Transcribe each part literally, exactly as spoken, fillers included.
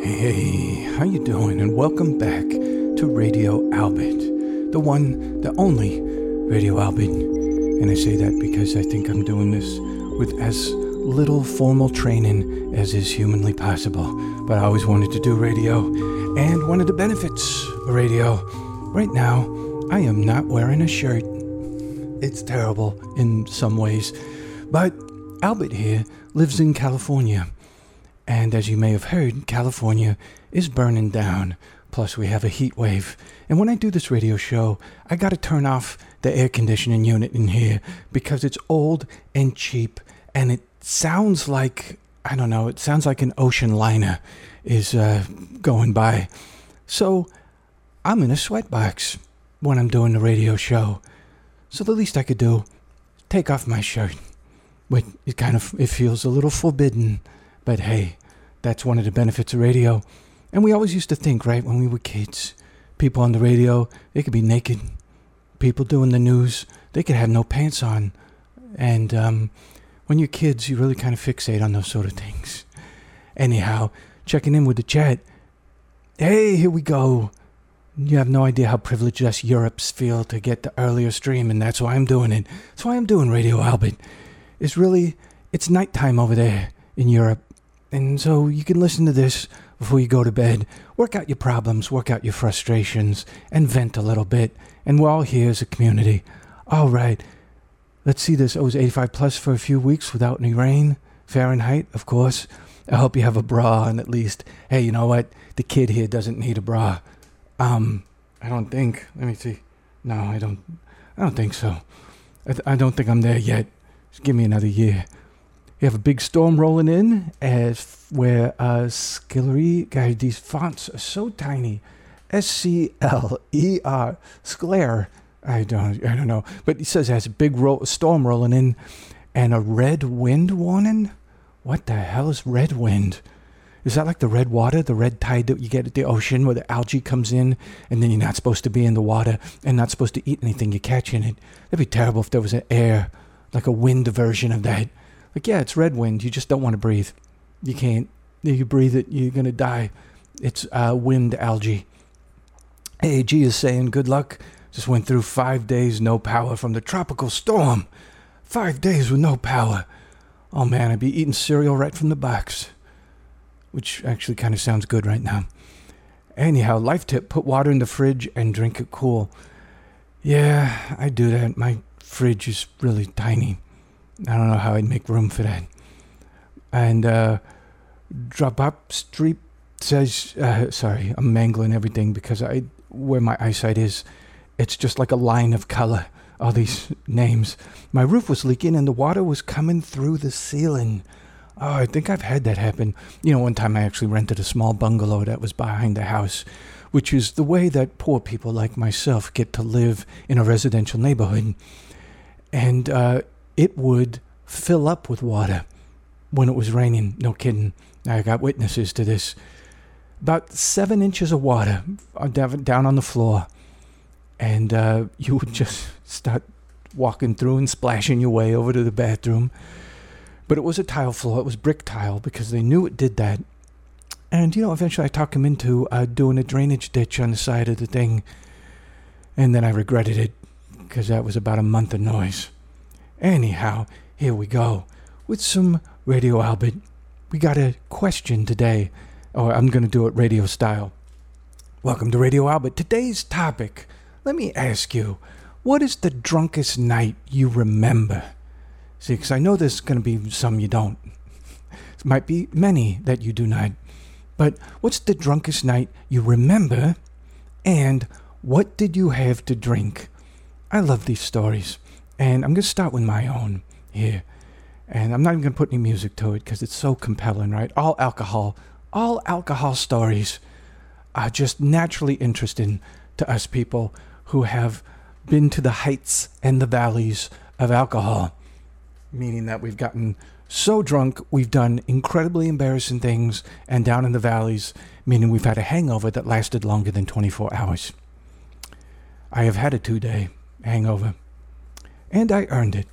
Hey, how you doing? And welcome back to Radio Albert, the one, the only Radio Albert. And I say that because I think I'm doing this with as little formal training as is humanly possible. But I always wanted to do radio, and one of the benefits of radio, right now, I am not wearing a shirt. It's terrible in some ways, but Albert here lives in California. And as you may have heard, California is burning down. Plus, we have a heat wave. And when I do this radio show, I gotta turn off the air conditioning unit in here because it's old and cheap. And it sounds like, I don't know, it sounds like an ocean liner is uh, going by. So I'm in a sweatbox when I'm doing the radio show. So the least I could do is take off my shirt. But it kind of, it feels a little forbidden. But hey, that's one of the benefits of radio. And we always used to think, right, when we were kids, people on the radio, they could be naked. People doing the news, they could have no pants on. And um, when you're kids, you really kind of fixate on those sort of things. Anyhow, checking in with the chat. Hey, here we go. You have no idea how privileged us Europe's feel to get the earlier stream, and that's why I'm doing it. That's why I'm doing Radio Albert. It's really, it's nighttime over there in Europe, and so you can listen to this before you go to bed, work out your problems, work out your frustrations, and vent a little bit, and we're all here as a community. All right, let's see this. It was eighty-five plus for a few weeks without any rain, Fahrenheit, of course. I hope you have a bra on at least. Hey, you know what? The kid here doesn't need a bra. Um, I don't think. Let me see. No, I don't. I don't think so. I, th- I don't think I'm there yet. Just give me another year. We have a big storm rolling in, as where uh, Skillery, guys, these fonts are so tiny. S C L E R, Sclare, I don't, I don't know. But he says there's a big ro- storm rolling in and a red wind warning? What the hell is red wind? Is that like the red water, the red tide that you get at the ocean where the algae comes in and then you're not supposed to be in the water and not supposed to eat anything you catch in it? That'd be terrible if there was an air, like a wind version of that. Like, yeah, it's red wind. You just don't want to breathe. You can't. If you breathe it, you're going to die. It's uh, wind algae. A A G is saying, good luck. Just went through five days, no power from the tropical storm. Five days with no power. Oh, man, I'd be eating cereal right from the box. Which actually kind of sounds good right now. Anyhow, life tip, put water in the fridge and drink it cool. Yeah, I do that. My fridge is really tiny. I don't know how I'd make room for that. And uh, Drop Up Street says, uh, sorry, I'm mangling everything because I, where my eyesight is, it's just like a line of color, all these names. My roof was leaking and the water was coming through the ceiling. Oh, I think I've had that happen. You know, one time I actually rented a small bungalow that was behind the house, which is the way that poor people like myself get to live in a residential neighborhood. And, uh, it would fill up with water when it was raining. No kidding. I got witnesses to this. About seven inches of water down on the floor. And uh, you would just start walking through and splashing your way over to the bathroom. But it was a tile floor. It was brick tile because they knew it did that. And, you know, eventually I talked him into uh, doing a drainage ditch on the side of the thing. And then I regretted it because that was about a month of noise. Anyhow, here we go with some Radio Albert. We got a question today, or I'm going to do it radio style. Welcome to Radio Albert. Today's topic, let me ask you, what is the drunkest night you remember? See, because I know there's going to be some you don't. It might be many that you do not. But what's the drunkest night you remember, and what did you have to drink? I love these stories. And I'm going to start with my own here. And I'm not even going to put any music to it because it's so compelling, right? All alcohol, all alcohol stories are just naturally interesting to us people who have been to the heights and the valleys of alcohol. Meaning that we've gotten so drunk, we've done incredibly embarrassing things, and down in the valleys, meaning we've had a hangover that lasted longer than twenty-four hours. I have had a two-day hangover. And I earned it.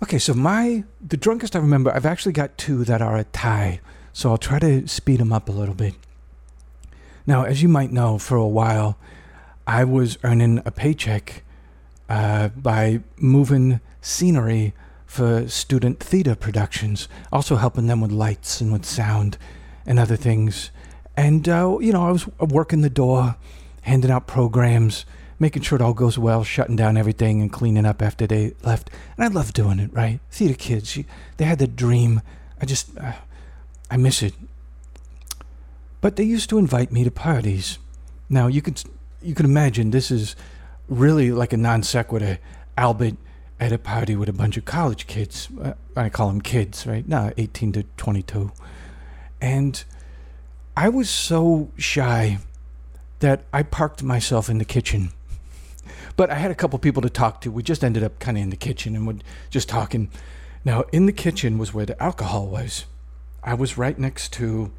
Okay, so my the drunkest I remember, I've actually got two that are a tie, so I'll try to speed them up a little bit. Now, as you might know, for a while, I was earning a paycheck uh, by moving scenery for student theater productions, also helping them with lights and with sound and other things. And, uh, you know, I was working the door, handing out programs, making sure it all goes well, shutting down everything and cleaning up after they left. And I love doing it, right? Theater kids, you, they had the dream. I just, uh, I miss it. But they used to invite me to parties. Now, you could, you could imagine this is really like a non sequitur. Albert at a party with a bunch of college kids. Uh, I call them kids, right? No, eighteen to twenty-two. And I was so shy that I parked myself in the kitchen. But I had a couple people to talk to. We just ended up kind of in the kitchen and would just talking. Now, in the kitchen was where the alcohol was. I was right next to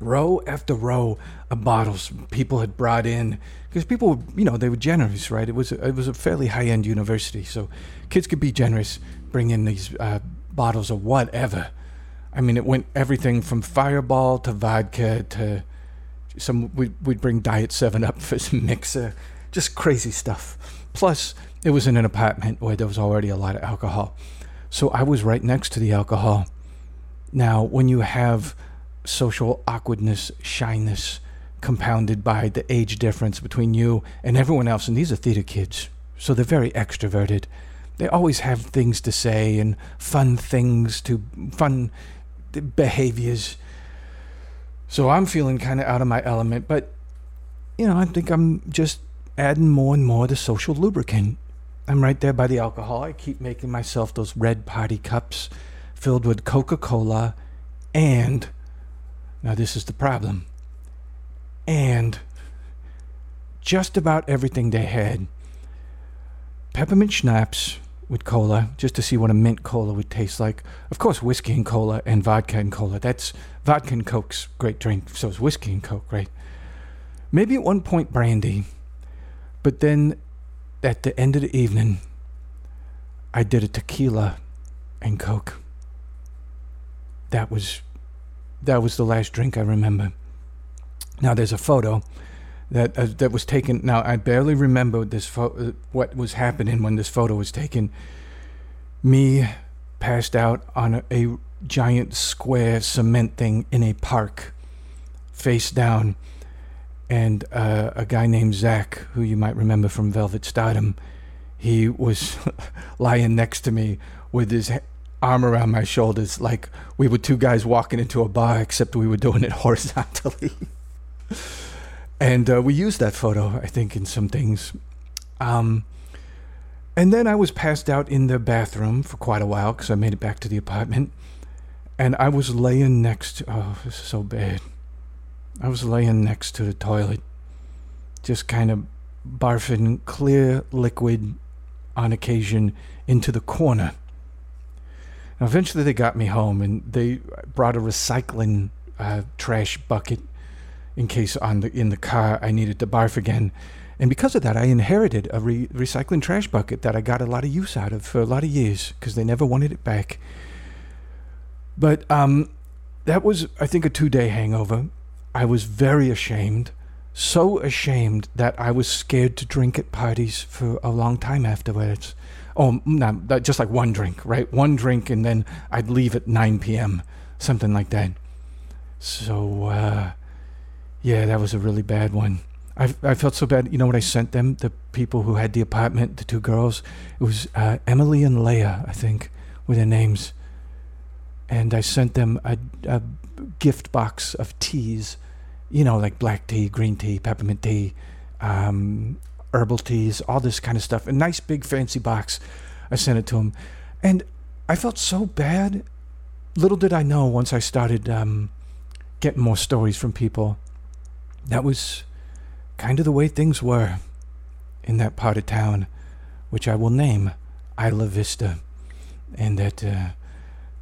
row after row of bottles people had brought in, because people were, you know, they were generous, right? It was it was a fairly high-end university, so kids could be generous, bring in these uh, bottles of whatever. I mean, it went everything from Fireball to vodka to some. We'd, we'd bring Diet seven up for some mixer, just crazy stuff. Plus, it was in an apartment where there was already a lot of alcohol, so I was right next to the alcohol. Now, when you have social awkwardness, shyness, compounded by the age difference between you and everyone else, and these are theater kids, so they're very extroverted. They always have things to say and fun things to fun behaviors. So I'm feeling kind of out of my element, but you know, I think I'm just adding more and more to social lubricant. I'm right there by the alcohol. I keep making myself those red party cups filled with Coca-Cola and, now this is the problem, and just about everything they had. Peppermint schnapps with cola, just to see what a mint cola would taste like. Of course, whiskey and cola and vodka and cola. That's vodka and Coke's great drink, so is whiskey and Coke, right? Maybe at one point brandy, but then at the end of the evening, I did a tequila and Coke. That was... That was the last drink I remember. Now, there's a photo that uh, that was taken. Now, I barely remember this pho- what was happening when this photo was taken. Me passed out on a, a giant square cement thing in a park, face down, and uh, a guy named Zach, who you might remember from Velvet Stardom, he was lying next to me with his head, arm around my shoulders, like we were two guys walking into a bar, except we were doing it horizontally. And uh, we used that photo, I think, in some things. Um, and then I was passed out in the bathroom for quite a while, because I made it back to the apartment. And I was laying next to, oh, this is so bad. I was laying next to the toilet, just kind of barfing clear liquid on occasion into the corner. Eventually they got me home, and they brought a recycling uh, trash bucket in case on the in the car I needed to barf again. And because of that, I inherited a re- recycling trash bucket that I got a lot of use out of for a lot of years, because they never wanted it back. But um, that was, I think, a two-day hangover. I was very ashamed, so ashamed that I was scared to drink at parties for a long time afterwards. Oh, no, just like one drink, right? One drink, and then I'd leave at nine p.m., something like that. So, uh, yeah, that was a really bad one. I, I felt so bad. You know what I sent them? The people who had the apartment, the two girls. It was uh, Emily and Leia, I think, were their names. And I sent them a, a gift box of teas, you know, like black tea, green tea, peppermint tea, um... herbal teas, all this kind of stuff. A nice big fancy box. I sent it to him. And I felt so bad. Little did I know, once I started um, getting more stories from people, that was kind of the way things were in that part of town, which I will name Isla Vista. And that, uh,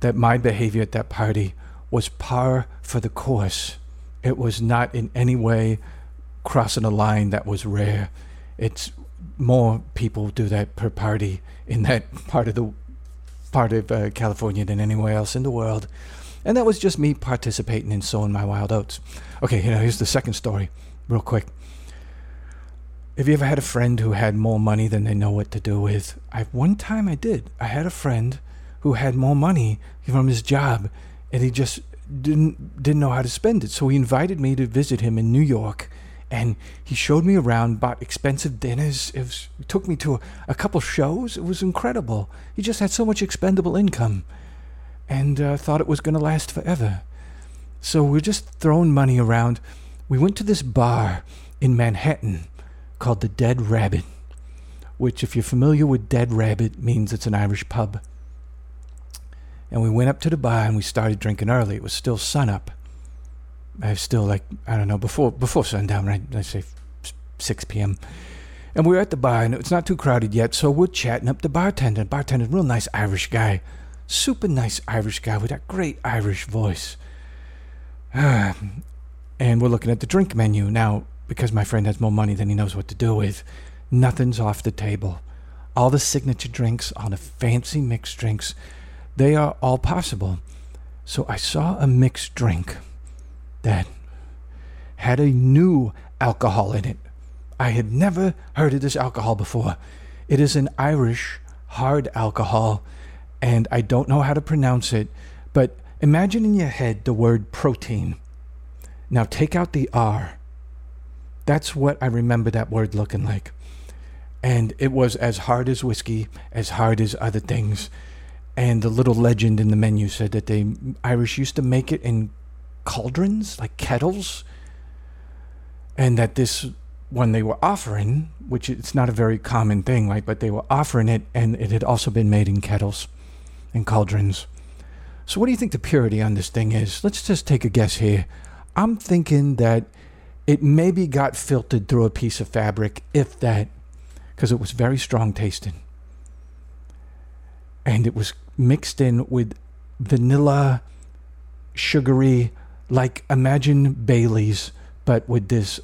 that my behavior at that party was par for the course. It was not in any way crossing a line that was rare. It's more people do that per party in that part of the part of uh, California than anywhere else in the world. And that was just me participating in sowing my wild oats. Okay, you know, here's the second story, real quick. Have you ever had a friend who had more money than they know what to do with? I one time I did. I had a friend who had more money from his job, and he just didn't didn't know how to spend it. So he invited me to visit him in New York, and he showed me around, bought expensive dinners. It was, he took me to a, a couple shows. It was incredible. He just had so much expendable income, and uh, thought it was going to last forever. So we're just throwing money around. We went to this bar in Manhattan called the Dead Rabbit, which, if you're familiar with Dead Rabbit, means it's an Irish pub. And we went up to the bar and we started drinking early. It was still sunup. I was still like, I don't know, before before sundown, right? I say six p.m. And we were at the bar and it's not too crowded yet, so we're chatting up the bartender. Bartender's a real nice Irish guy. Super nice Irish guy with that great Irish voice. Ah, and we're looking at the drink menu. Now, because my friend has more money than he knows what to do with, nothing's off the table. All the signature drinks, all the fancy mixed drinks, they are all possible. So I saw a mixed drink that had a new alcohol in it. I had never heard of this alcohol before. It is an Irish hard alcohol, and I don't know how to pronounce it, but imagine in your head the word protein. Now take out the R. That's what I remember that word looking like. And it was as hard as whiskey, as hard as other things. And the little legend in the menu said that the Irish used to make it in cauldrons, like kettles, and that this one they were offering, which it's not a very common thing, right? But they were offering it, and it had also been made in kettles and cauldrons. So what do you think the purity on this thing is? Let's just take a guess here. I'm thinking that it maybe got filtered through a piece of fabric, if that, because it was very strong tasting. And it was mixed in with vanilla, sugary, like imagine Bailey's, but with this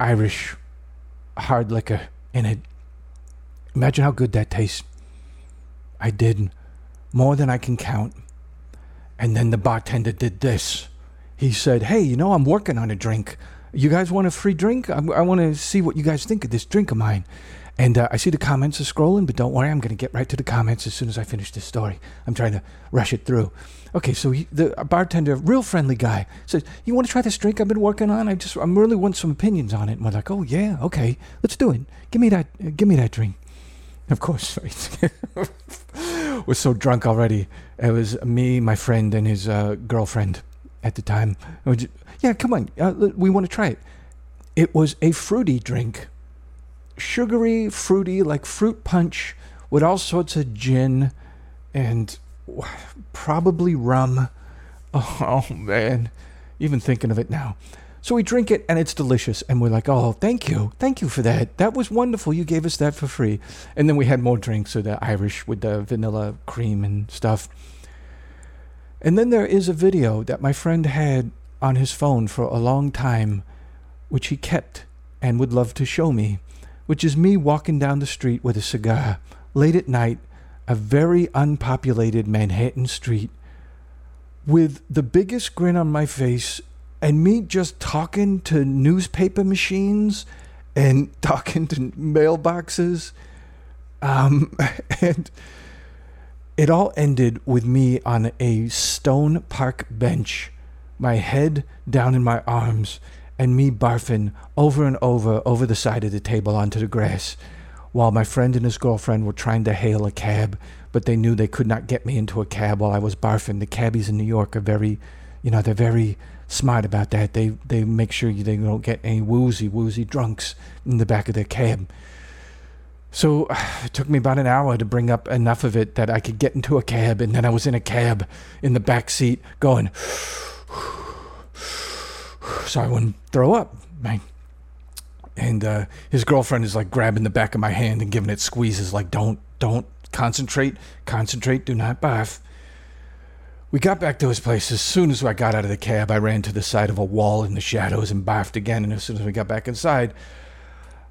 Irish hard liquor in it. Imagine how good that tastes. I did more than I can count. And then the bartender did this. He said, hey, you know, I'm working on a drink. You guys want a free drink? I, I want to see what you guys think of this drink of mine. And uh, I see the comments are scrolling, but don't worry, I'm going to get right to the comments as soon as I finish this story. I'm trying to rush it through. Okay, so he, the bartender, real friendly guy, says, you want to try this drink I've been working on? I just, I really want some opinions on it. And we're like, oh, yeah, okay, let's do it. Give me that, uh, give me that drink. Of course, right? We're so drunk already. It was me, my friend, and his uh, girlfriend at the time. Just, yeah, come on, uh, we want to try it. It was a fruity drink. Sugary, fruity, like fruit punch with all sorts of gin and probably rum. Oh, man. Even thinking of it now. So we drink it and it's delicious. And we're like, oh, thank you. Thank you for that. That was wonderful. You gave us that for free. And then we had more drinks of the Irish with the vanilla cream and stuff. And then there is a video that my friend had on his phone for a long time, which he kept and would love to show me, which is me walking down the street with a cigar, late at night, a very unpopulated Manhattan street, with the biggest grin on my face, and me just talking to newspaper machines, and talking to mailboxes, um, and it all ended with me on a stone park bench, my head down in my arms, and me barfing over and over, over the side of the table onto the grass, while my friend and his girlfriend were trying to hail a cab, but they knew they could not get me into a cab while I was barfing. The cabbies in New York are very, you know, they're very smart about that. They they make sure they don't get any woozy, woozy drunks in the back of their cab. So it took me about an hour to bring up enough of it that I could get into a cab, and then I was in a cab in the back seat going... so I wouldn't throw up, right? And uh, his girlfriend is like grabbing the back of my hand and giving it squeezes, like, don't, don't, concentrate, concentrate, do not barf. We got back to his place. As soon as I got out of the cab, I ran to the side of a wall in the shadows and barfed again. And as soon as we got back inside,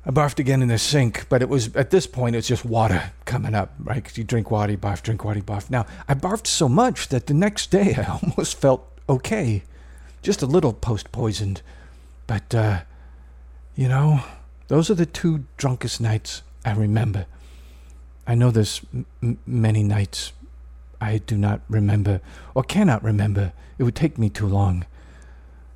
I barfed again in the sink, but it was, at this point, it's just water coming up, right? Because you drink water, you barf, drink water, you barf. Now, I barfed so much that the next day I almost felt okay. Just a little post-poisoned. But, uh, you know, those are the two drunkest nights I remember. I know there's m- many nights I do not remember or cannot remember. It would take me too long.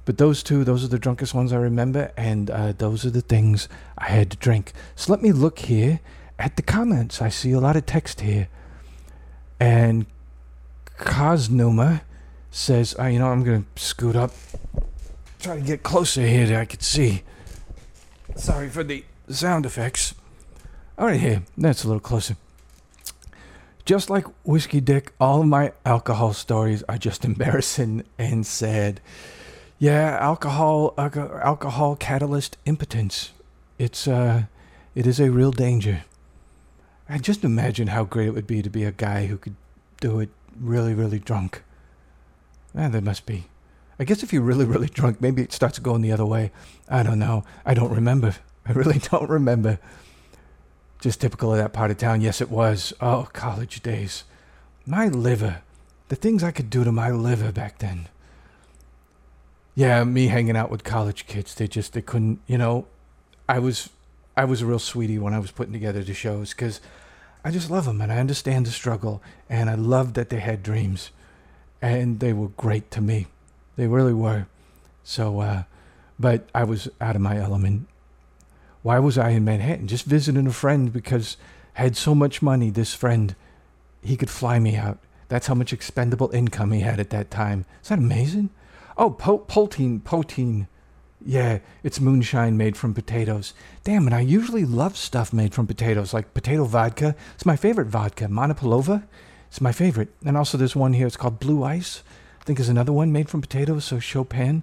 But those two, those are the drunkest ones I remember, and uh, those are the things I had to drink. So let me look here at the comments. I see a lot of text here. And Cosnuma says, oh, you know, I'm going to scoot up, try to get closer here that I could see. Sorry for the sound effects. All right, here. That's a little closer. Just like Whiskey Dick, all of my alcohol stories are just embarrassing and sad. Yeah, alcohol, alcohol catalyst impotence. It's, uh, it is a real danger. I just imagine how great it would be to be a guy who could do it really, really drunk. Eh, there must be. I guess if you're really, really drunk, maybe it starts going the other way. I don't know. I don't remember. I really don't remember. Just typical of that part of town. Yes, it was. Oh, college days. My liver. The things I could do to my liver back then. Yeah, me hanging out with college kids, they just, they couldn't, you know, I was, I was a real sweetie when I was putting together the shows, because I just love them, and I understand the struggle, and I loved that they had dreams, and they were great to me. They really were. So, uh, but I was out of my element. Why was I in Manhattan? Just visiting a friend, because I had so much money, this friend, he could fly me out. That's how much expendable income he had at that time. Is that amazing? Oh, po- poitín, poitín. Yeah, it's moonshine made from potatoes. Damn it, I usually love stuff made from potatoes, like potato vodka. It's my favorite vodka. Monopilova, it's my favorite. And also there's one here, it's called Blue Ice. I think there's another one made from potatoes, so Chopin.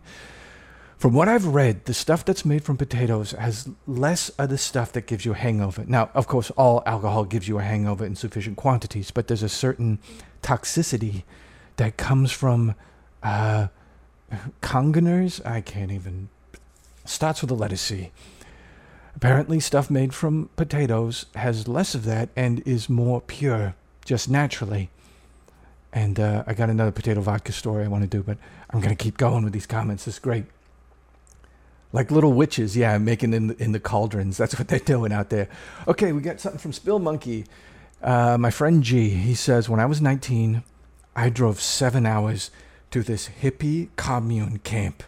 From what I've read, the stuff that's made from potatoes has less of the stuff that gives you a hangover. Now, of course, all alcohol gives you a hangover in sufficient quantities, but there's a certain toxicity that comes from... uh. Congeners? I can't even... Starts with the letter C. Apparently stuff made from potatoes has less of that and is more pure, just naturally. And uh, I got another potato vodka story I want to do, but I'm going to keep going with these comments. It's great. Like little witches, yeah, making in the, in the cauldrons. That's what they're doing out there. Okay, we got something from Spill Monkey. Uh, my friend G, he says, when I was nineteen, I drove seven hours... to this hippie commune camp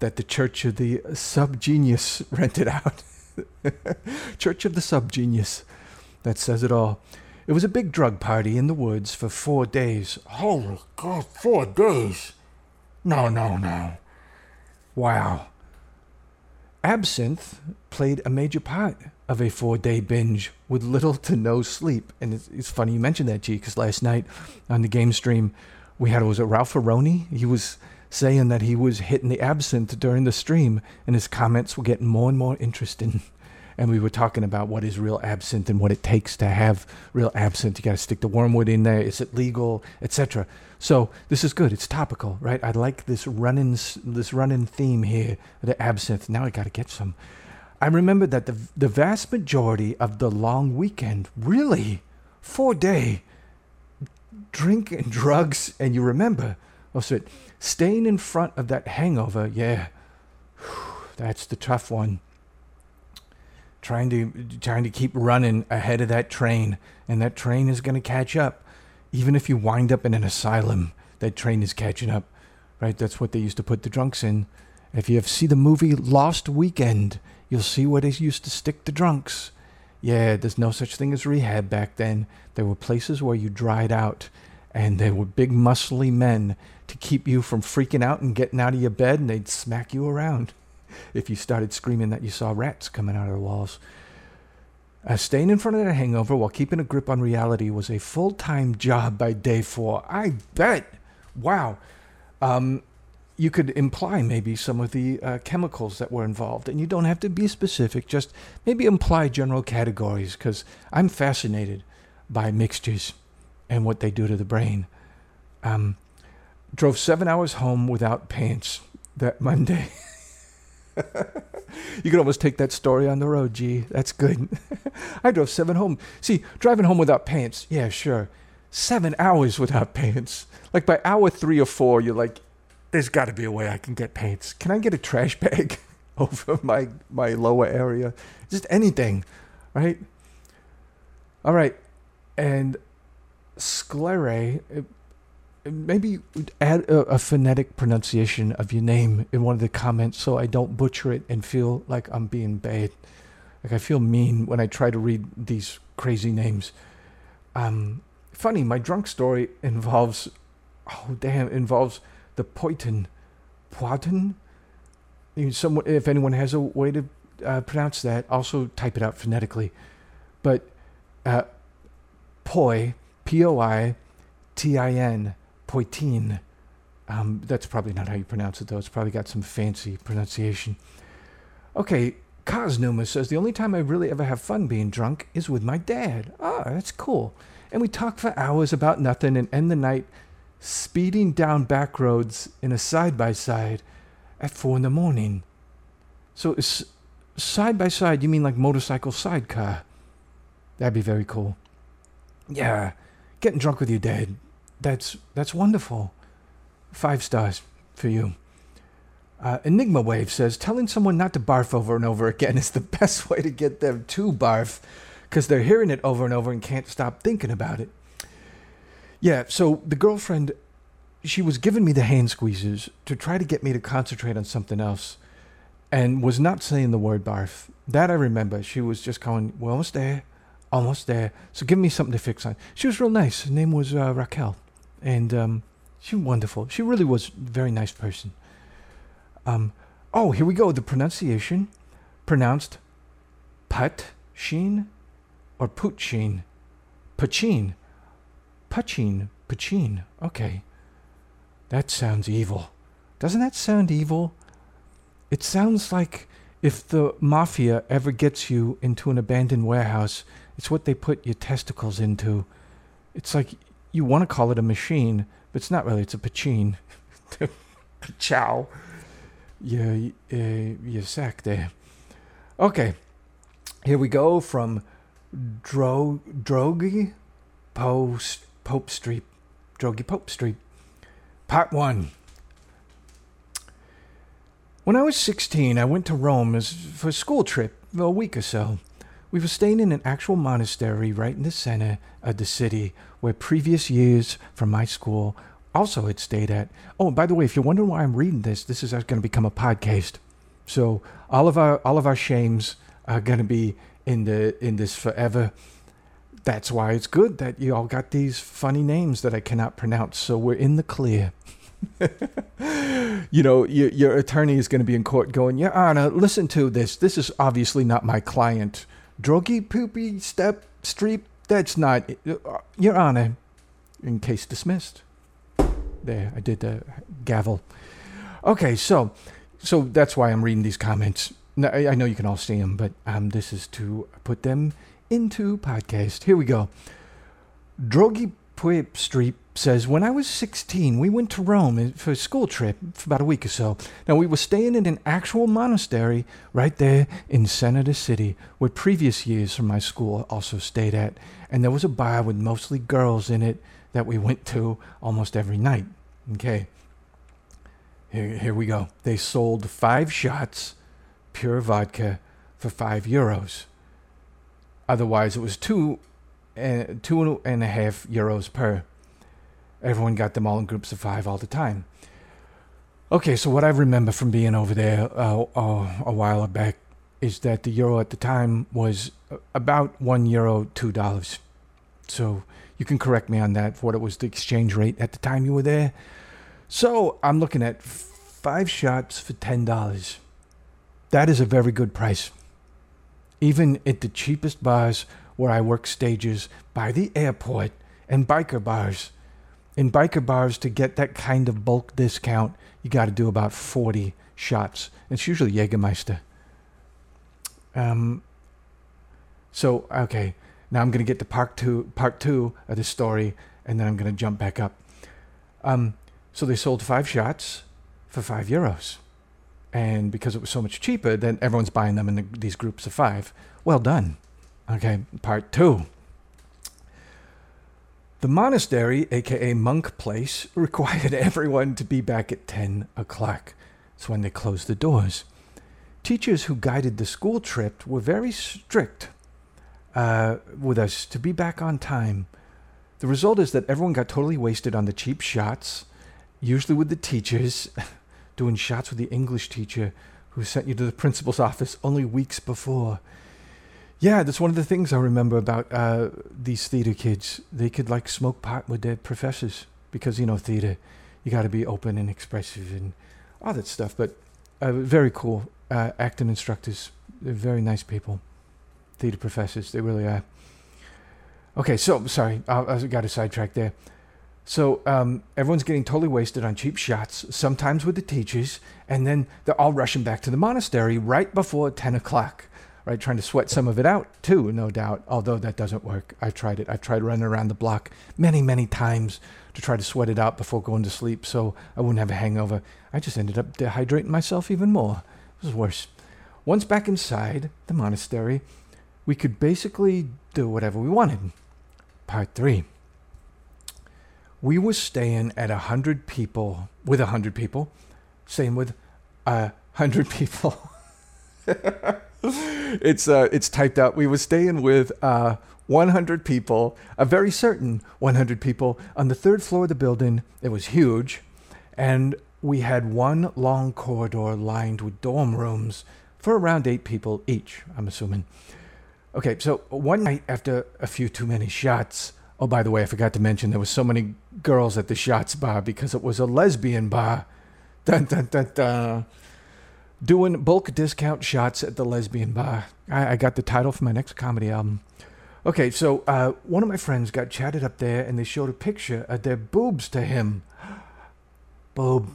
that the Church of the Subgenius rented out. Church of the Subgenius. That says it all. It was a big drug party in the woods for four days. Holy God, four days? No, no, no. Wow. Absinthe played a major part of a four-day binge with little to no sleep. And it's, it's funny you mentioned that, G, because last night on the game stream, we had, was it Ralph Aroni? He was saying that he was hitting the absinthe during the stream, and his comments were getting more and more interesting. And we were talking about what is real absinthe and what it takes to have real absinthe. You got to stick the wormwood in there. Is it legal, et cetera. So this is good. It's topical, right? I like this running, this running theme here, the absinthe. Now I got to get some. I remembered that the the vast majority of the long weekend, really, four day. Drink and drugs, and you remember. Also, oh, staying in front of that hangover, yeah, whew, that's the tough one. Trying to trying to keep running ahead of that train, and that train is going to catch up. Even if you wind up in an asylum, that train is catching up, right? That's what they used to put the drunks in. If you ever see the movie Lost Weekend, you'll see where they used to stick the drunks. Yeah, there's no such thing as rehab back then. There were places where you dried out, and there were big, muscly men to keep you from freaking out and getting out of your bed, and they'd smack you around if you started screaming that you saw rats coming out of the walls. Uh, staying in front of that hangover while keeping a grip on reality was a full-time job by day four. I bet! Wow. Um... You could imply maybe some of the uh, chemicals that were involved. And you don't have to be specific. Just maybe imply general categories, because I'm fascinated by mixtures and what they do to the brain. Um, drove seven hours home without pants that Monday. You could almost take that story on the road, gee. That's good. I drove seven home. See, driving home without pants. Yeah, sure. Seven hours without pants. Like by hour three or four, you're like, there's got to be a way I can get pants. Can I get a trash bag over my, my lower area? Just anything, right? All right. And sclerae, maybe add a, a phonetic pronunciation of your name in one of the comments so I don't butcher it and feel like I'm being bad. Like I feel mean when I try to read these crazy names. Um, funny, my drunk story involves, oh damn, involves the poitín. Poitín? Someone, if anyone has a way to uh, pronounce that, also type it out phonetically. But uh, poi, P O I T I N, poitín. Um, that's probably not how you pronounce it, though. It's probably got some fancy pronunciation. Okay, Cosnuma says, the only time I really ever have fun being drunk is with my dad. Ah, that's cool. And we talk for hours about nothing and end the night speeding down back roads in a side-by-side at four in the morning. So it's side-by-side, you mean like motorcycle sidecar? That'd be very cool. Yeah, getting drunk with your dad. That's that's wonderful. Five stars for you. Uh, Enigma Wave says, telling someone not to barf over and over again is the best way to get them to barf because they're hearing it over and over and can't stop thinking about it. Yeah, so the girlfriend, she was giving me the hand squeezes to try to get me to concentrate on something else and was not saying the word barf. That I remember. She was just going, we're almost there, almost there. So give me something to fix on. She was real nice. Her name was uh, Raquel. And um, she was wonderful. She really was a very nice person. Um, oh, here we go. The pronunciation pronounced Put-sheen or Put-sheen. Pachin. Pachin. Pachin. Okay. That sounds evil. Doesn't that sound evil? It sounds like if the mafia ever gets you into an abandoned warehouse, it's what they put your testicles into. It's like you want to call it a machine, but it's not really. It's a pachin. Pachow. Your, uh, your sack there. Okay. Here we go from Dro- Drogi Post- Pope Street. Drogi Pope Street. Part one. When I was sixteen, I went to Rome as for a school trip, a week or so. We were staying in an actual monastery right in the center of the city where previous years from my school also had stayed at. Oh, and by the way, if you're wondering why I'm reading this, this is going to become a podcast. So all of our all of our shames are going to be in the in this forever. That's why it's good that you all got these funny names that I cannot pronounce. So we're in the clear. You know, your, your attorney is going to be in court going, Your Honor, listen to this. This is obviously not my client. Drogi poopy step streep. That's not, Your Honor. In case dismissed. There, I did the gavel. Okay, so so that's why I'm reading these comments. Now, I, I know you can all see them, but um, this is to put them into podcast. Here we go. Drogi Puip Streep says, when I was sixteen, we went to Rome for a school trip for about a week or so. Now, we were staying in an actual monastery right there in the center of the city where previous years from my school also stayed at. And there was a bar with mostly girls in it that we went to almost every night. Okay. Here, here we go. They sold five shots, pure vodka, for five euros. Otherwise, it was two, uh, two and a half euros per. Everyone got them all in groups of five all the time. Okay, so what I remember from being over there uh, uh, a while back is that the euro at the time was about one euro, two dollars. So you can correct me on that for what it was the exchange rate at the time you were there. So I'm looking at five shots for ten dollars. That is a very good price. Even at the cheapest bars where I work stages by the airport and biker bars. In biker bars, to get that kind of bulk discount, you got to do about forty shots. It's usually Jägermeister. Um. So, okay. Now I'm going to get to part two, part two of this story, and then I'm going to jump back up. Um. So they sold five shots for five euros. And because it was so much cheaper, then everyone's buying them in the, these groups of five. Well done. Okay, part two. The monastery, a k a monk place, required everyone to be back at ten o'clock. It's when they closed the doors. Teachers who guided the school trip were very strict uh, with us to be back on time. The result is that everyone got totally wasted on the cheap shots, usually with the teachers, doing shots with the English teacher who sent you to the principal's office only weeks before. Yeah, that's one of the things I remember about uh, these theater kids. They could, like, smoke pot with their professors because, you know, theater, you got to be open and expressive and all that stuff. But uh, very cool uh, acting instructors. They're very nice people. Theater professors, they really are. Okay, so, sorry, I, I got a sidetrack there. So um, everyone's getting totally wasted on cheap shots, sometimes with the teachers, and then they're all rushing back to the monastery right before ten o'clock. Right, trying to sweat some of it out too, no doubt, although that doesn't work. I've tried it. I've tried running around the block many, many times to try to sweat it out before going to sleep so I wouldn't have a hangover. I just ended up dehydrating myself even more. It was worse. Once back inside the monastery, we could basically do whatever we wanted. Part three. We were staying at a hundred people, with a hundred people, staying with a hundred people. It's uh, it's typed out. We were staying with uh, one hundred people, a very certain one hundred people, on the third floor of the building. It was huge, and we had one long corridor lined with dorm rooms for around eight people each, I'm assuming. Okay, so one night after a few too many shots, oh, by the way, I forgot to mention there were so many girls at the shots bar because it was a lesbian bar. Dun, dun, dun, dun. Doing bulk discount shots at the lesbian bar. I, I got the title for my next comedy album. Okay, so uh, one of my friends got chatted up there, and they showed a picture of their boobs to him. Boob.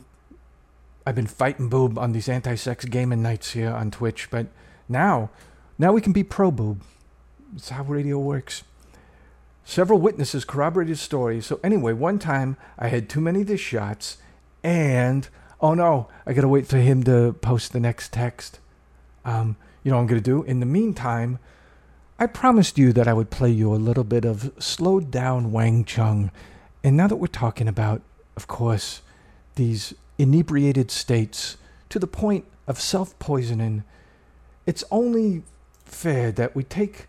I've been fighting boob on these anti-sex gaming nights here on Twitch, but now, now we can be pro-boob. That's how radio works. Several witnesses corroborated stories. So anyway, one time I had too many of the shots, and... oh no, I gotta wait for him to post the next text. Um, you know what I'm gonna do? In the meantime, I promised you that I would play you a little bit of slowed down Wang Chung. And now that we're talking about, of course, these inebriated states to the point of self-poisoning, it's only fair that we take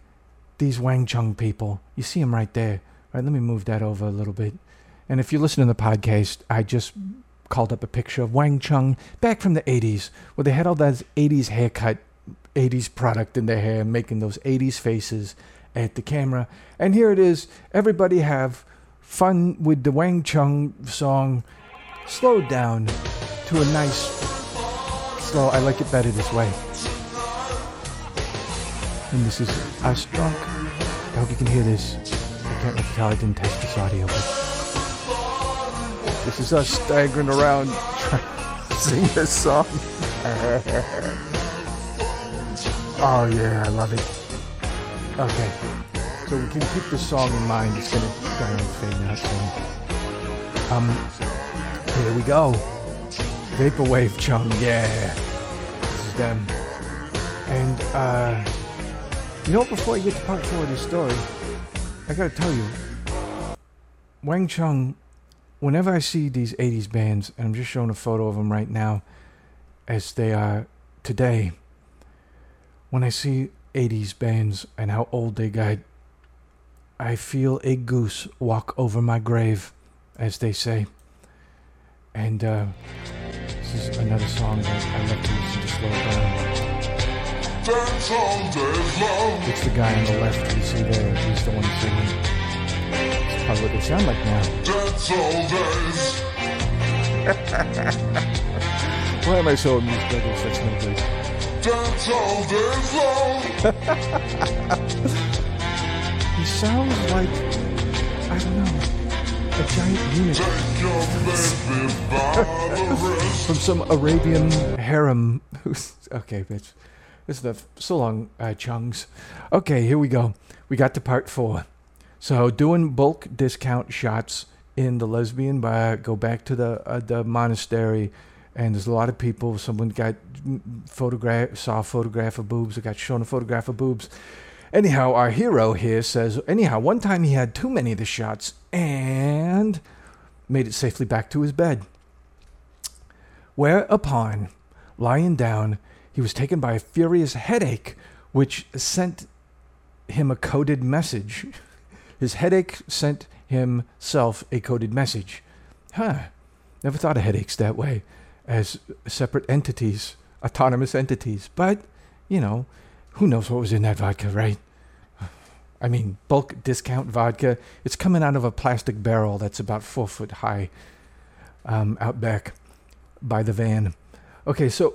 these Wang Chung people. You see them right there. All right, let me move that over a little bit. And if you listen to the podcast, I just... called up a picture of Wang Chung back from the eighties, where they had all that eighties haircut, eighties product in their hair, making those eighties faces at the camera. And here it is. Everybody have fun with the Wang Chung song, slowed down to a nice slow. I like it better this way. And this is us drunk. I hope you can hear this. I can't really tell. I didn't test this audio, but this is us staggering around trying to sing this song. Oh, yeah, I love it. Okay, so we can keep this song in mind. It's going to kind of fade out soon. Um, here we go. Vaporwave Chung, yeah. This is them. And, uh, you know, before I get to part four of this story, I got to tell you, Wang Chung... whenever I see these eighties bands, and I'm just showing a photo of them right now as they are today, when I see eighties bands and how old they got, I feel a goose walk over my grave, as they say. And uh, this is another song that I like to listen to slow down. It's the guy on the left you see there, he's the one singing. That's what they sound like now. That's all days. Why am I so amused by those such numbers? That's all days long. He sounds like, I don't know, a giant unit. Take your baby by the wrist. From some Arabian harem. Okay, bitch. That's enough. So long, uh, Chungs. Okay, here we go. We got to part four. So doing bulk discount shots in the lesbian bar, go back to the uh, the monastery, And there's a lot of people. Someone got photograph, saw a photograph of boobs, or got shown a photograph of boobs. Anyhow, our hero here says, anyhow, one time he had too many of the shots and made it safely back to his bed. Whereupon, lying down, he was taken by a furious headache, which sent him a coded message. His headache sent himself a coded message. Huh. Never thought of headaches that way, as separate entities, autonomous entities. But, you know, who knows what was in that vodka, right? I mean, bulk discount vodka. It's coming out of a plastic barrel that's about four foot high um, out back by the van. Okay, so,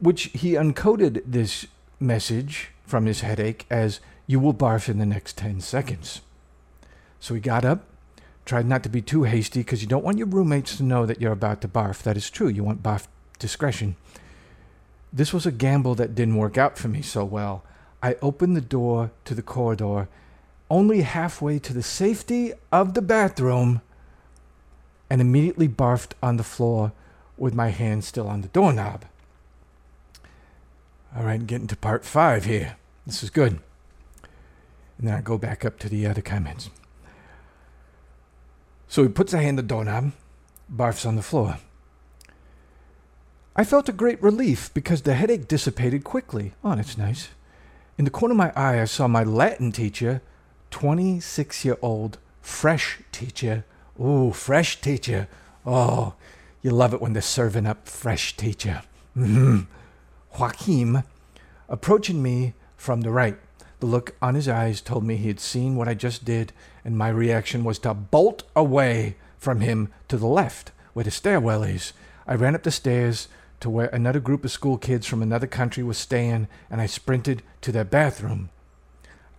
which he uncoded this message from his headache as, you will barf in the next ten seconds. So he got up, tried not to be too hasty, because you don't want your roommates to know that you're about to barf. That is true. You want barf discretion. This was a gamble that didn't work out for me so well. I opened the door to the corridor, only halfway to the safety of the bathroom, and immediately barfed on the floor with my hand still on the doorknob. All right, getting to part five here. This is good. And then I go back up to the other comments. So he puts a hand on the doorknob, barfs on the floor. I felt a great relief because the headache dissipated quickly. Oh, that's nice. In the corner of my eye, I saw my Latin teacher, twenty-six-year-old fresh teacher. Ooh, fresh teacher. Oh, you love it when they're serving up fresh teacher. Mm-hmm. Joachim, approaching me from the right. The look on his eyes told me he had seen what I just did, and my reaction was to bolt away from him to the left, where the stairwell is. I ran up the stairs to where another group of school kids from another country was staying, and I sprinted to their bathroom.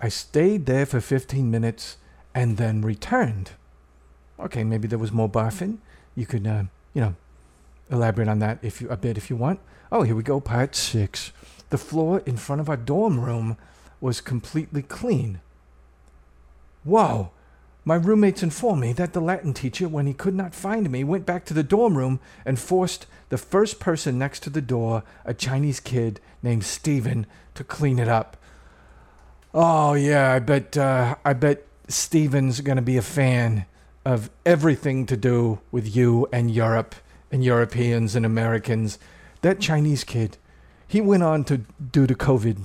I stayed there for fifteen minutes and then returned. Okay, maybe there was more barfing. You could, uh, you know, elaborate on that if you, a bit if you want. Oh, here we go, part six. The floor in front of our dorm room was completely clean. Wow! My roommates informed me that the Latin teacher, when he could not find me, went back to the dorm room and forced the first person next to the door, a Chinese kid named Steven, to clean it up. Oh yeah, I bet uh, I bet Steven's gonna be a fan of everything to do with you and Europe and Europeans and Americans. That Chinese kid, he went on to do the COVID.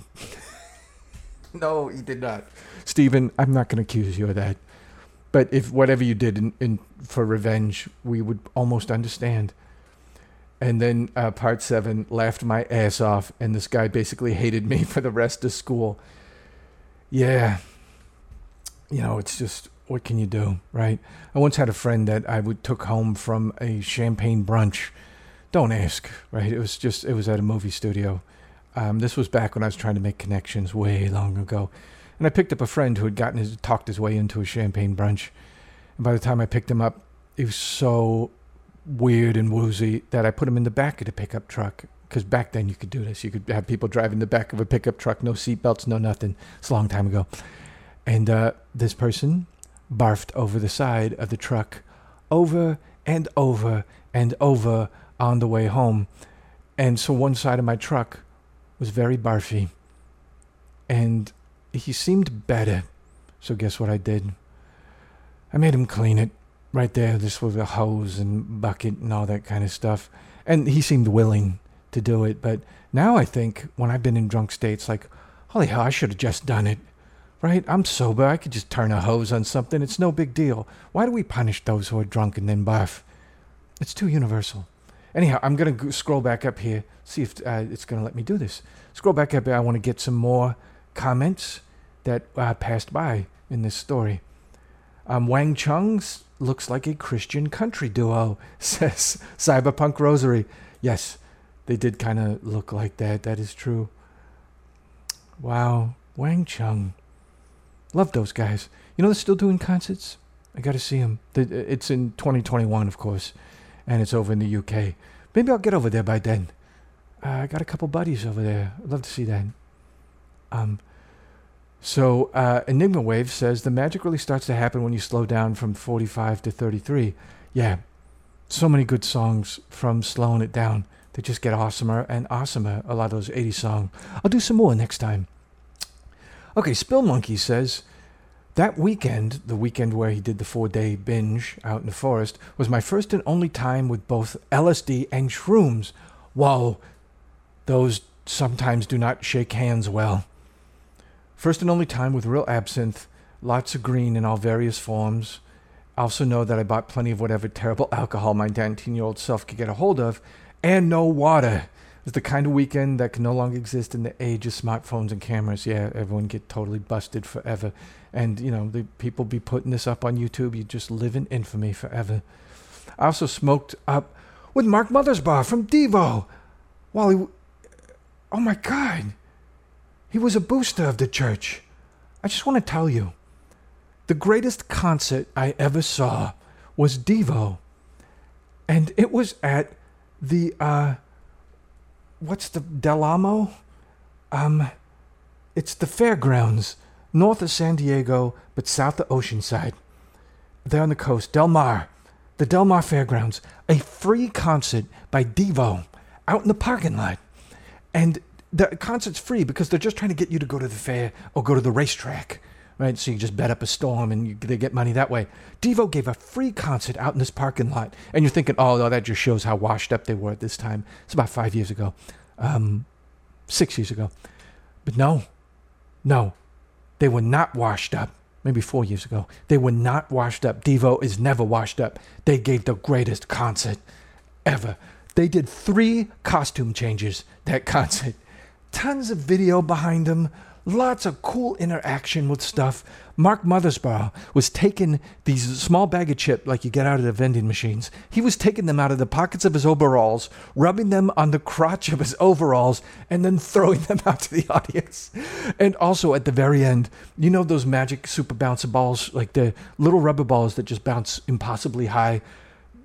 No, he did not. Steven, I'm not going to accuse you of that. But if whatever you did in, in, for revenge, we would almost understand. And then uh, part seven, laughed my ass off, and this guy basically hated me for the rest of school. Yeah. You know, it's just, what can you do, right? I once had a friend that I would took home from a champagne brunch. Don't ask, right? It was just, it was at a movie studio. Um, this was back when I was trying to make connections way long ago. And I picked up a friend who had gotten his, talked his way into a champagne brunch. And by the time I picked him up, he was so weird and woozy that I put him in the back of the pickup truck. Because back then you could do this. You could have people driving the back of a pickup truck, no seatbelts, no nothing. It's a long time ago. And uh, this person barfed over the side of the truck over and over and over on the way home. And so one side of my truck was very barfy, and he seemed better, so guess what I did? I made him clean it right there, just with a hose and bucket and all that kind of stuff, and he seemed willing to do it. But now I think, when I've been in drunk states, like, holy hell, I should have just done it, right? I'm sober, I could just turn a hose on something, it's no big deal. Why do we punish those who are drunk and then barf? It's too universal. Anyhow, I'm going to scroll back up here, see if uh, it's going to let me do this. Scroll back up here. I want to get some more comments that uh, passed by in this story. Um, Wang Chung looks like a Christian country duo, says Cyberpunk Rosary. Yes, they did kind of look like that. That is true. Wow, Wang Chung. Love those guys. You know they're still doing concerts? I got to see them. It's in twenty twenty-one, of course. And it's over in the U K. Maybe I'll get over there by then. Uh, I got a couple buddies over there. I'd love to see that. Um, so uh, Enigma Wave says, the magic really starts to happen when you slow down from forty-five to thirty-three. Yeah, so many good songs from Slowing It Down. They just get awesomer and awesomer, a lot of those eighties songs. I'll do some more next time. Okay, Spill Monkey says, that weekend, the weekend where he did the four-day binge out in the forest, was my first and only time with both L S D and shrooms. Whoa, those sometimes do not shake hands well. First and only time with real absinthe, lots of green in all various forms. I also know that I bought plenty of whatever terrible alcohol my nineteen-year-old self could get a hold of, and no water. It's the kind of weekend that can no longer exist in the age of smartphones and cameras. Yeah, everyone get totally busted forever. And, you know, the people be putting this up on YouTube. You just live in infamy forever. I also smoked up with Mark Mothersbaugh from Devo. While he... Oh, my God. He was a booster of the church. I just want to tell you, the greatest concert I ever saw was Devo. And it was at the... uh. What's the Del Amo? Um, it's the fairgrounds, north of San Diego, but south of Oceanside. They're on the coast, Del Mar, the Del Mar Fairgrounds. A free concert by Devo, out in the parking lot, and the concert's free because they're just trying to get you to go to the fair or go to the racetrack, right? So you just bet up a storm and you, they get money that way. Devo gave a free concert out in this parking lot. And you're thinking, oh, no, that just shows how washed up they were at this time. It's about five years ago, um, six years ago. But no, no, they were not washed up. Maybe four years ago. They were not washed up. Devo is never washed up. They gave the greatest concert ever. They did three costume changes that concert. Tons of video behind them. Lots of cool interaction with stuff. Mark Mothersbaugh was taking these small bag of chip like you get out of the vending machines. He was taking them out of the pockets of his overalls, rubbing them on the crotch of his overalls, and then throwing them out to the audience. And also at the very end, you know those magic super bouncer balls, like the little rubber balls that just bounce impossibly high?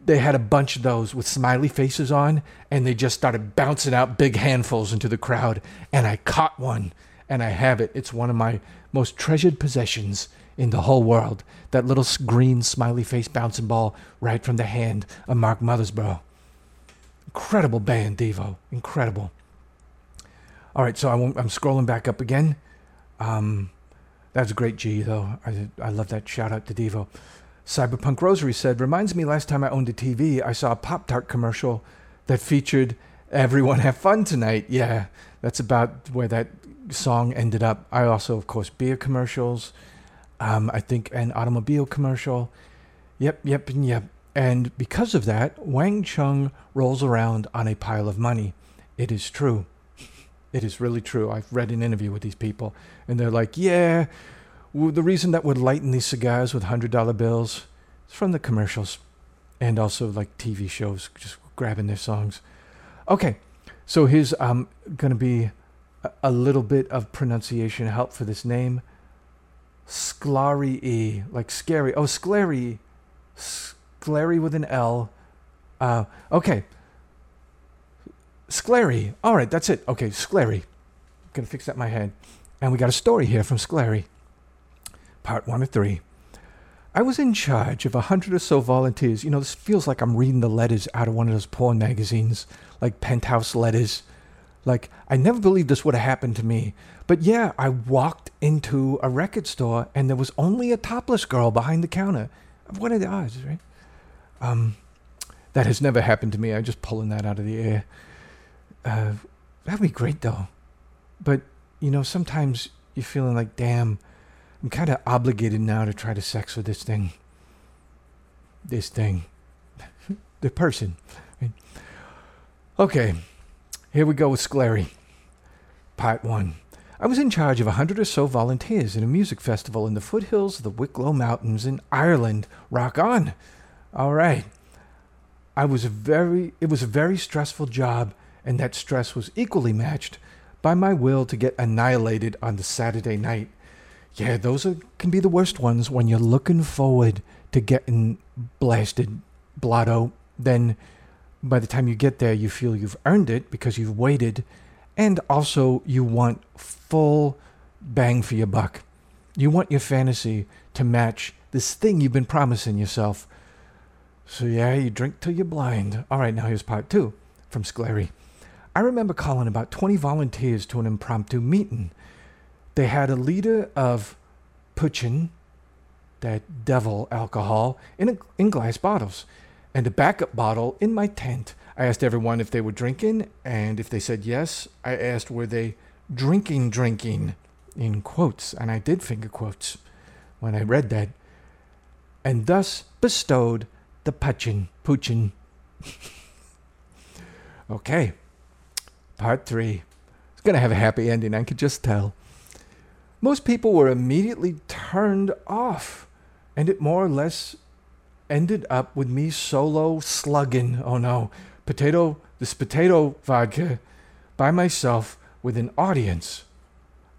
They had a bunch of those with smiley faces on, and they just started bouncing out big handfuls into the crowd. And I caught one. And I have it. It's one of my most treasured possessions in the whole world. That little green smiley face bouncing ball right from the hand of Mark Mothersbaugh. Incredible band, Devo. Incredible. All right, so I won't, I'm scrolling back up again. Um, that's great, G, though. I, I love that shout-out to Devo. Cyberpunk Rosary said, reminds me last time I owned a T V, I saw a Pop-Tart commercial that featured Everyone Have Fun Tonight. Yeah, that's about where that... song ended up. I also, of course, beer commercials. Um, I think an automobile commercial. Yep, yep, and yep. And because of that, Wang Chung rolls around on a pile of money. It is true. It is really true. I've read an interview with these people, and they're like, yeah, well, the reason that we're lighting these cigars with one hundred dollar bills is from the commercials and also like T V shows just grabbing their songs. Okay, so here's um, going to be a little bit of pronunciation help for this name. Sclarii, like scary. Oh, Sclarii. Sclarii with an L. Uh, okay. Sclarii. All right, that's it. Okay, Sclarii. I'm going to fix that in my head. And we got a story here from Sclarii. Part one of three. I was in charge of a hundred or so volunteers. You know, this feels like I'm reading the letters out of one of those porn magazines, like Penthouse Letters. Like, I never believed this would have happened to me. But yeah, I walked into a record store and there was only a topless girl behind the counter. What are the odds, right? Um, that has never happened to me. I'm just pulling that out of the air. Uh, that'd be great, though. But, you know, sometimes you're feeling like, damn, I'm kind of obligated now to try to sex with this thing. This thing. The person. Right? Okay. Here we go with Sclarii. Part one. I was in charge of a hundred or so volunteers in a music festival in the foothills of the Wicklow Mountains in Ireland. Rock on. All right. I was a very, it was a very stressful job, and that stress was equally matched by my will to get annihilated on the Saturday night. Yeah, those are, can be the worst ones when you're looking forward to getting blasted, blotto, then... By the time you get there, you feel you've earned it because you've waited, and also you want full bang for your buck. You want your fantasy to match this thing you've been promising yourself. So yeah, you drink till you're blind. All right, now here's part two from Sclary. I remember calling about twenty volunteers to an impromptu meeting. They had a liter of Puchin, that devil alcohol, in, a, in glass bottles, and a backup bottle in my tent. I asked everyone if they were drinking, and if they said yes, I asked were they drinking drinking, in quotes, and I did finger quotes when I read that, and thus bestowed the Puchin, Puchin. Okay, part three. It's going to have a happy ending, I could just tell. Most people were immediately turned off, and it more or less ended up with me solo slugging, oh no, potato, this potato vodka by myself with an audience.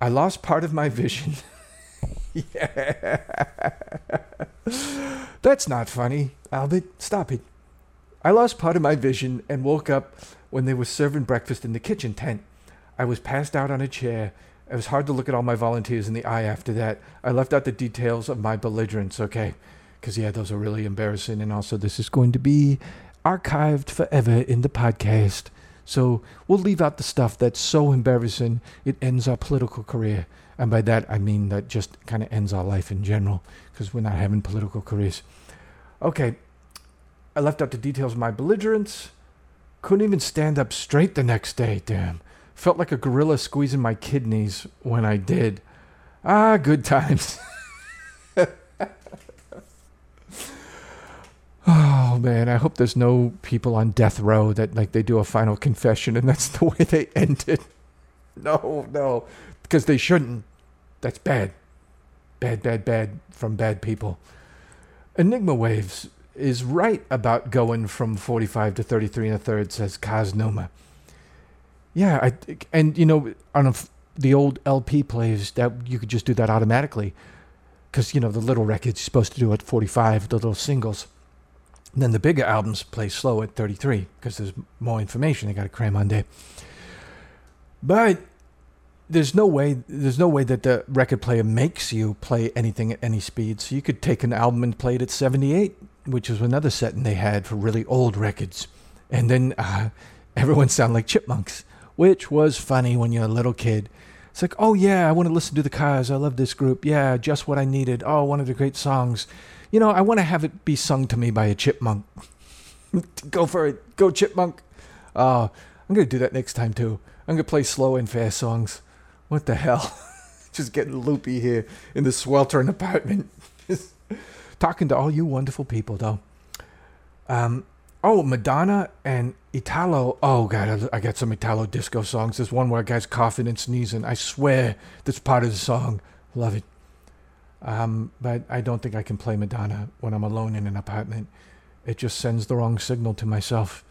I lost part of my vision. Yeah. That's not funny, Albert. Stop it. I lost part of my vision and woke up when they were serving breakfast in the kitchen tent. I was passed out on a chair. It was hard to look at all my volunteers in the eye after that. I left out the details of my belligerence, okay? Because, yeah, those are really embarrassing. And also, this is going to be archived forever in the podcast. So we'll leave out the stuff that's so embarrassing it ends our political career. And by that, I mean that just kind of ends our life in general, because we're not having political careers. Okay, I left out the details of my belligerence. Couldn't even stand up straight the next day, damn. Felt like a gorilla squeezing my kidneys when I did. Ah, good times. Oh, man, I hope there's no people on death row that, like, they do a final confession and that's the way they end it. No, no, because they shouldn't. That's bad. Bad, bad, bad from bad people. Enigma Waves is right about going from forty-five to thirty-three and a third, says Cosnoma. Yeah, I think, and you know, on a, the old L P players, that you could just do that automatically, because you know the little records you're supposed to do at forty-five, the little singles. And then the bigger albums play slow at thirty-three because there's more information they got to cram on there. But there's no way, there's no way that the record player makes you play anything at any speed. So you could take an album and play it at seventy-eight, which is another setting they had for really old records, and then uh, everyone sounded like chipmunks. Which was funny when you're a little kid. It's like, oh yeah, I want to listen to the Cars. I love this group. Yeah, just what I needed. Oh, one of the great songs. You know, I want to have it be sung to me by a chipmunk. Go for it. Go chipmunk. Oh, I'm going to do that next time too. I'm going to play slow and fast songs. What the hell? Just getting loopy here in the sweltering apartment. Talking to all you wonderful people though. Um... Oh, Madonna and Italo. Oh, God, I got some Italo disco songs. There's one where a guy's coughing and sneezing. I swear that's part of the song. Love it. Um, but I don't think I can play Madonna when I'm alone in an apartment. It just sends the wrong signal to myself.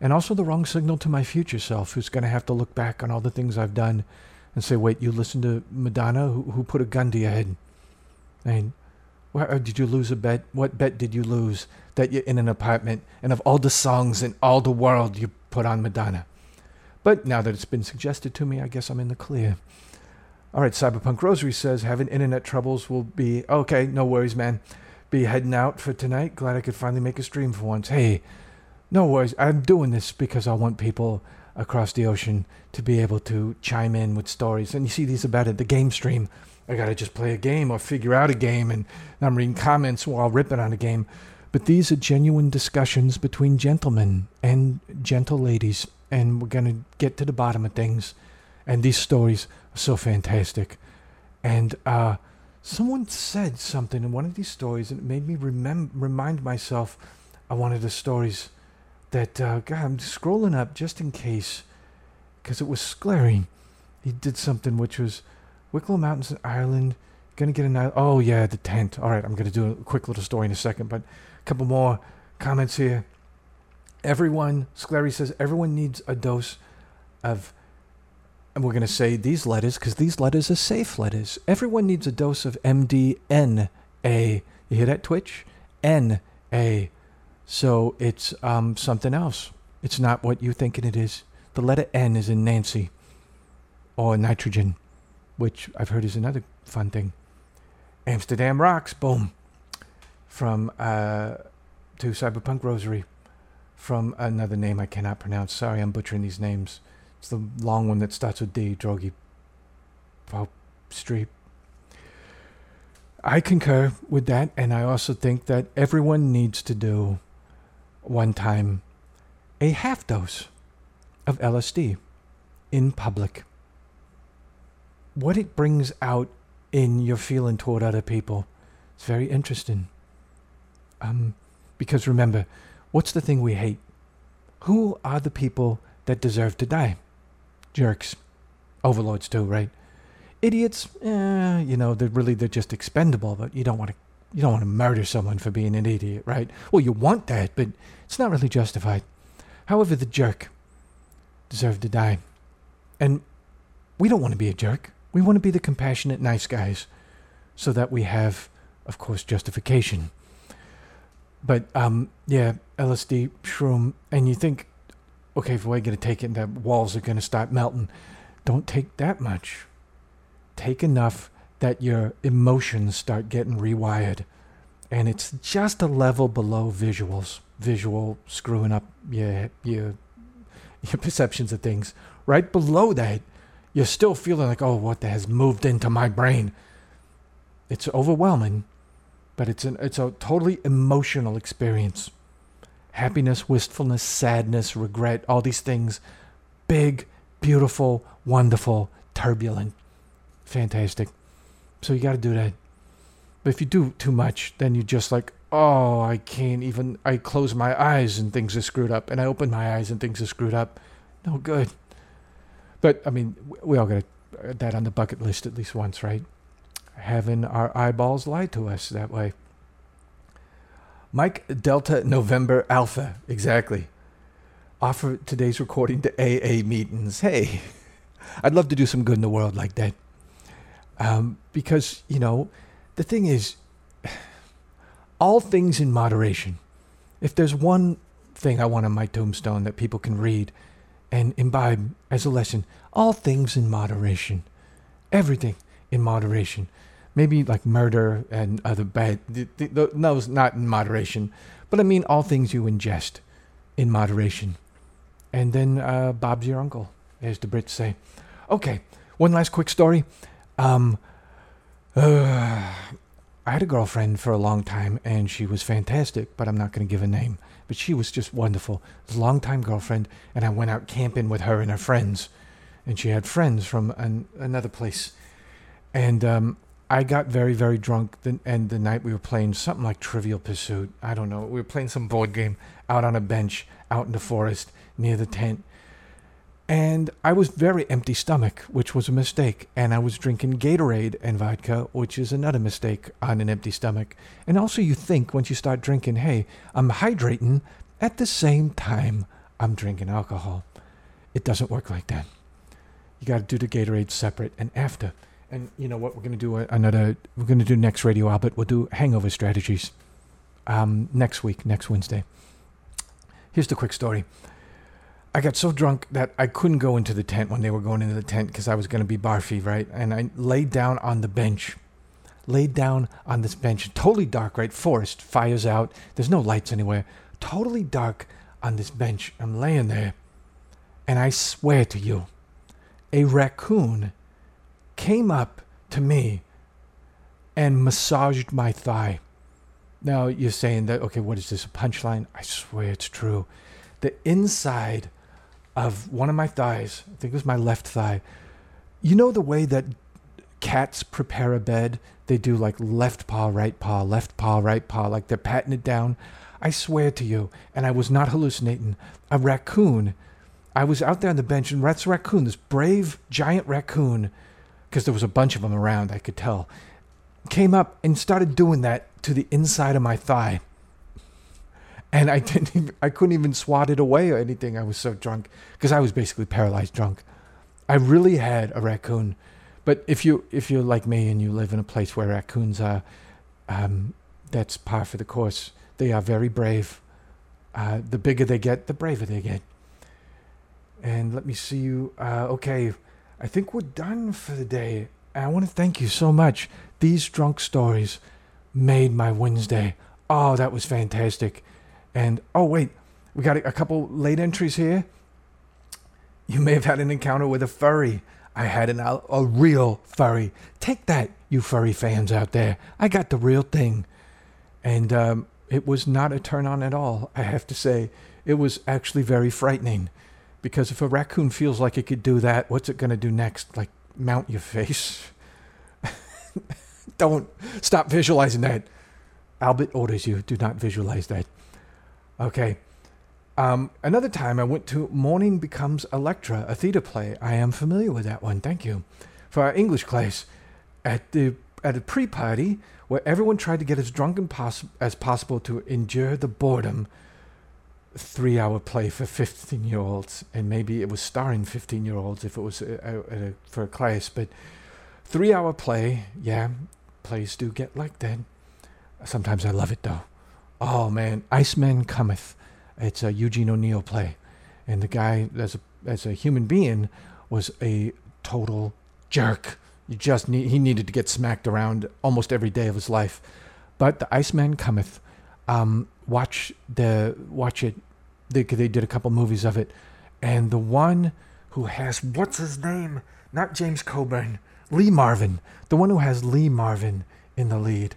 And also the wrong signal to my future self, who's going to have to look back on all the things I've done and say, wait, you listened to Madonna? Who, who put a gun to your head? And where, did you lose a bet? What bet did you lose? That you're in an apartment, and of all the songs in all the world, you put on Madonna. But now that it's been suggested to me, I guess I'm in the clear. All right, Cyberpunk Rosary says, having internet troubles will be... Okay, no worries, man. Be heading out for tonight. Glad I could finally make a stream for once. Hey, no worries. I'm doing this because I want people across the ocean to be able to chime in with stories. And you see these about it, the game stream. I got to just play a game or figure out a game, and I'm reading comments while ripping on a game. But these are genuine discussions between gentlemen and gentle ladies, and we're going to get to the bottom of things. And these stories are so fantastic. And uh, someone said something in one of these stories, and it made me remem- remind myself of one of the stories that, uh, God, I'm scrolling up just in case, because it was Sclary. He did something which was Wicklow Mountains in Ireland. Going to get an... Oh, yeah, the tent. All right, I'm going to do a quick little story in a second, but... Couple more comments here. Everyone, Sclary says, everyone needs a dose of, and we're going to say these letters because these letters are safe letters. Everyone needs a dose of M D N A. You hear that, Twitch? N A. So it's um, something else. It's not what you're thinking it is. The letter N is in Nancy or nitrogen, which I've heard is another fun thing. Amsterdam rocks. Boom. From uh, to Cyberpunk Rosary from another name I cannot pronounce. Sorry, I'm butchering these names. It's the long one that starts with D, Drogi Pop Street. I concur with that, and I also think that everyone needs to do one time a half dose of L S D in public. What it brings out in your feeling toward other people, it's very interesting. Um, because remember, what's the thing we hate? Who are the people that deserve to die? Jerks. Overlords too, right? Idiots, eh, you know, they're really, they're just expendable, but you don't want to, you don't want to murder someone for being an idiot, right? Well, you want that, but it's not really justified. However, the jerk deserved to die. And we don't want to be a jerk. We want to be the compassionate, nice guys so that we have, of course, justification. But, um, yeah, L S D, shroom, and you think, okay, if we're going to take it, the walls are going to start melting. Don't take that much. Take enough that your emotions start getting rewired. And it's just a level below visuals. Visual screwing up your, your, your perceptions of things. Right below that, you're still feeling like, oh, what the has moved into my brain? It's overwhelming, but it's an it's a totally emotional experience. Happiness, wistfulness, sadness, regret, all these things. Big, beautiful, wonderful, turbulent, fantastic. So you got to do that. But if you do too much, then you're just like, oh, I can't even, I close my eyes and things are screwed up, and I open my eyes and things are screwed up. No good. But, I mean, we all got that on the bucket list at least once, right? Having our eyeballs lie to us that way. Mike Delta November Alpha, exactly. Offer today's recording to A A meetings. Hey, I'd love to do some good in the world like that. Um, because, you know, the thing is, all things in moderation. If there's one thing I want on my tombstone that people can read and imbibe as a lesson, all things in moderation, everything in moderation. Maybe like murder and other bad, th- th- th- those not in moderation, but I mean all things you ingest in moderation. And then uh, Bob's your uncle, as the Brits say. Okay, one last quick story. Um, uh, I had a girlfriend for a long time, and she was fantastic, but I'm not going to give a name. But she was just wonderful. It was a long-time girlfriend, and I went out camping with her and her friends. And she had friends from an, another place. And um, I got very, very drunk, the, and the night we were playing something like Trivial Pursuit. I don't know. We were playing some board game out on a bench, out in the forest, near the tent. And I was very empty stomach, which was a mistake. And I was drinking Gatorade and vodka, which is another mistake on an empty stomach. And also you think once you start drinking, hey, I'm hydrating at the same time I'm drinking alcohol. It doesn't work like that. You got to do the Gatorade separate and after. And you know what? We're going to do another, we're going to do next Radio Albert. We'll do hangover strategies um, next week, next Wednesday. Here's the quick story. I got so drunk that I couldn't go into the tent when they were going into the tent because I was going to be barfy, right? And I laid down on the bench, laid down on this bench, totally dark, right? Forest, fires out. There's no lights anywhere. Totally dark on this bench. I'm laying there. And I swear to you, a raccoon came up to me and massaged my thigh. Now you're saying that, okay, what is this, a punchline? I swear it's true. The inside of one of my thighs, I think it was my left thigh. You know the way that cats prepare a bed? They do like left paw, right paw, left paw, right paw, like they're patting it down. I swear to you, and I was not hallucinating, a raccoon. I was out there on the bench, and that's a raccoon, this brave giant raccoon, because there was a bunch of them around, I could tell, came up and started doing that to the inside of my thigh. And I didn't even, I couldn't even swat it away or anything. I was so drunk because I was basically paralyzed drunk. I really had a raccoon. But if you if you're like me and you live in a place where raccoons are, um, that's par for the course. They are very brave. Uh, the bigger they get, the braver they get. And let me see you. Uh, okay, I think we're done for the day. I want to thank you so much. These drunk stories made my Wednesday. Oh, that was fantastic. And, oh, wait, we got a couple late entries here. You may have had an encounter with a furry. I had an, a real furry. Take that, you furry fans out there. I got the real thing. And um, it was not a turn on at all, I have to say. It was actually very frightening. Because if a raccoon feels like it could do that, what's it going to do next? Like, mount your face? Don't. Stop visualizing that. Albert orders you, do not visualize that. Okay. Um, another time I went to Morning Becomes Electra, a theater play. I am familiar with that one, thank you. For our English class, at the at a pre-party where everyone tried to get as drunk as possible to endure the boredom. Three-hour play for fifteen-year-olds, and maybe it was starring fifteen-year-olds if it was a, a, a, for a class, but three-hour play, yeah, plays do get like that. Sometimes I love it, though. Oh, man, Ice Man Cometh. It's a Eugene O'Neill play, and the guy, as a, as a human being, was a total jerk. You just need, he needed to get smacked around almost every day of his life, but the Ice Man Cometh, um, watch the watch it. They they did a couple movies of it, and the one who has what's his name? Not James Coburn, Lee Marvin. The one who has Lee Marvin in the lead.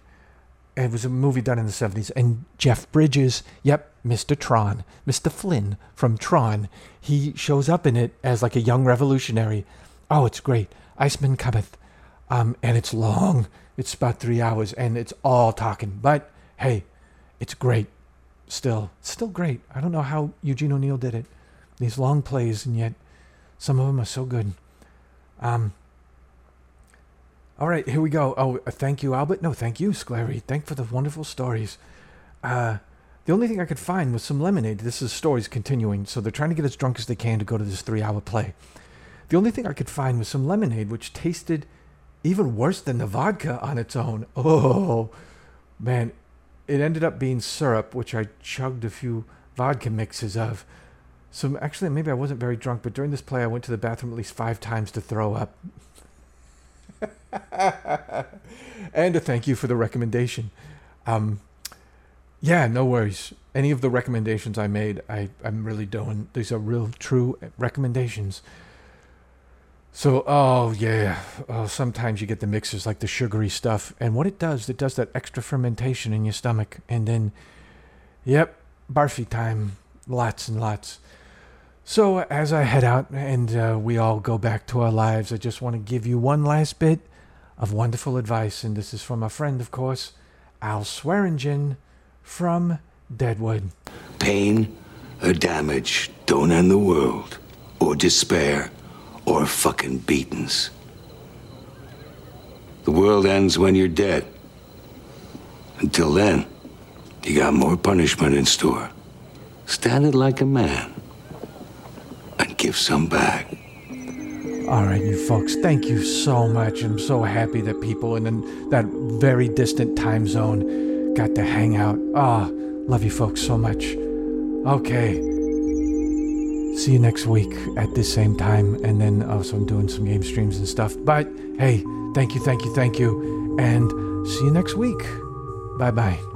It was a movie done in the seventies, and Jeff Bridges. Yep, Mister Tron, Mister Flynn from Tron. He shows up in it as like a young revolutionary. Oh, it's great. Iceman Cometh, um, and it's long. It's about three hours, and it's all talking. But hey, it's great. Still, still great. I don't know how Eugene O'Neill did it. These long plays, and yet some of them are so good. Um. All right, here we go. Oh, thank you, Albert. No, thank you, Sclary. Thank for the wonderful stories. Uh, the only thing I could find was some lemonade. This is stories continuing, so they're trying to get as drunk as they can to go to this three-hour play. The only thing I could find was some lemonade, which tasted even worse than the vodka on its own. Oh, man. It ended up being syrup, which I chugged a few vodka mixes of. So actually, maybe I wasn't very drunk, but during this play, I went to the bathroom at least five times to throw up. And a thank you for the recommendation. Um, yeah, no worries. Any of the recommendations I made, I, I'm really doing. These are real, true recommendations. So, oh, yeah, oh, sometimes you get the mixers, like the sugary stuff. And what it does, it does that extra fermentation in your stomach. And then, yep, barfy time, lots and lots. So as I head out and uh, we all go back to our lives, I just want to give you one last bit of wonderful advice. And this is from a friend, of course, Al Swearingen from Deadwood. Pain or damage don't end the world, or despair. Or fucking beatings. The world ends when you're dead. Until then, you got more punishment in store. Stand it like a man and give some back. All right, you folks, thank you so much. I'm so happy that people in that very distant time zone got to hang out. Ah, oh, love you folks so much. Okay. See you next week at this same time, and then also I'm doing some game streams and stuff. But hey, thank you, thank you, thank you, and see you next week. Bye-bye.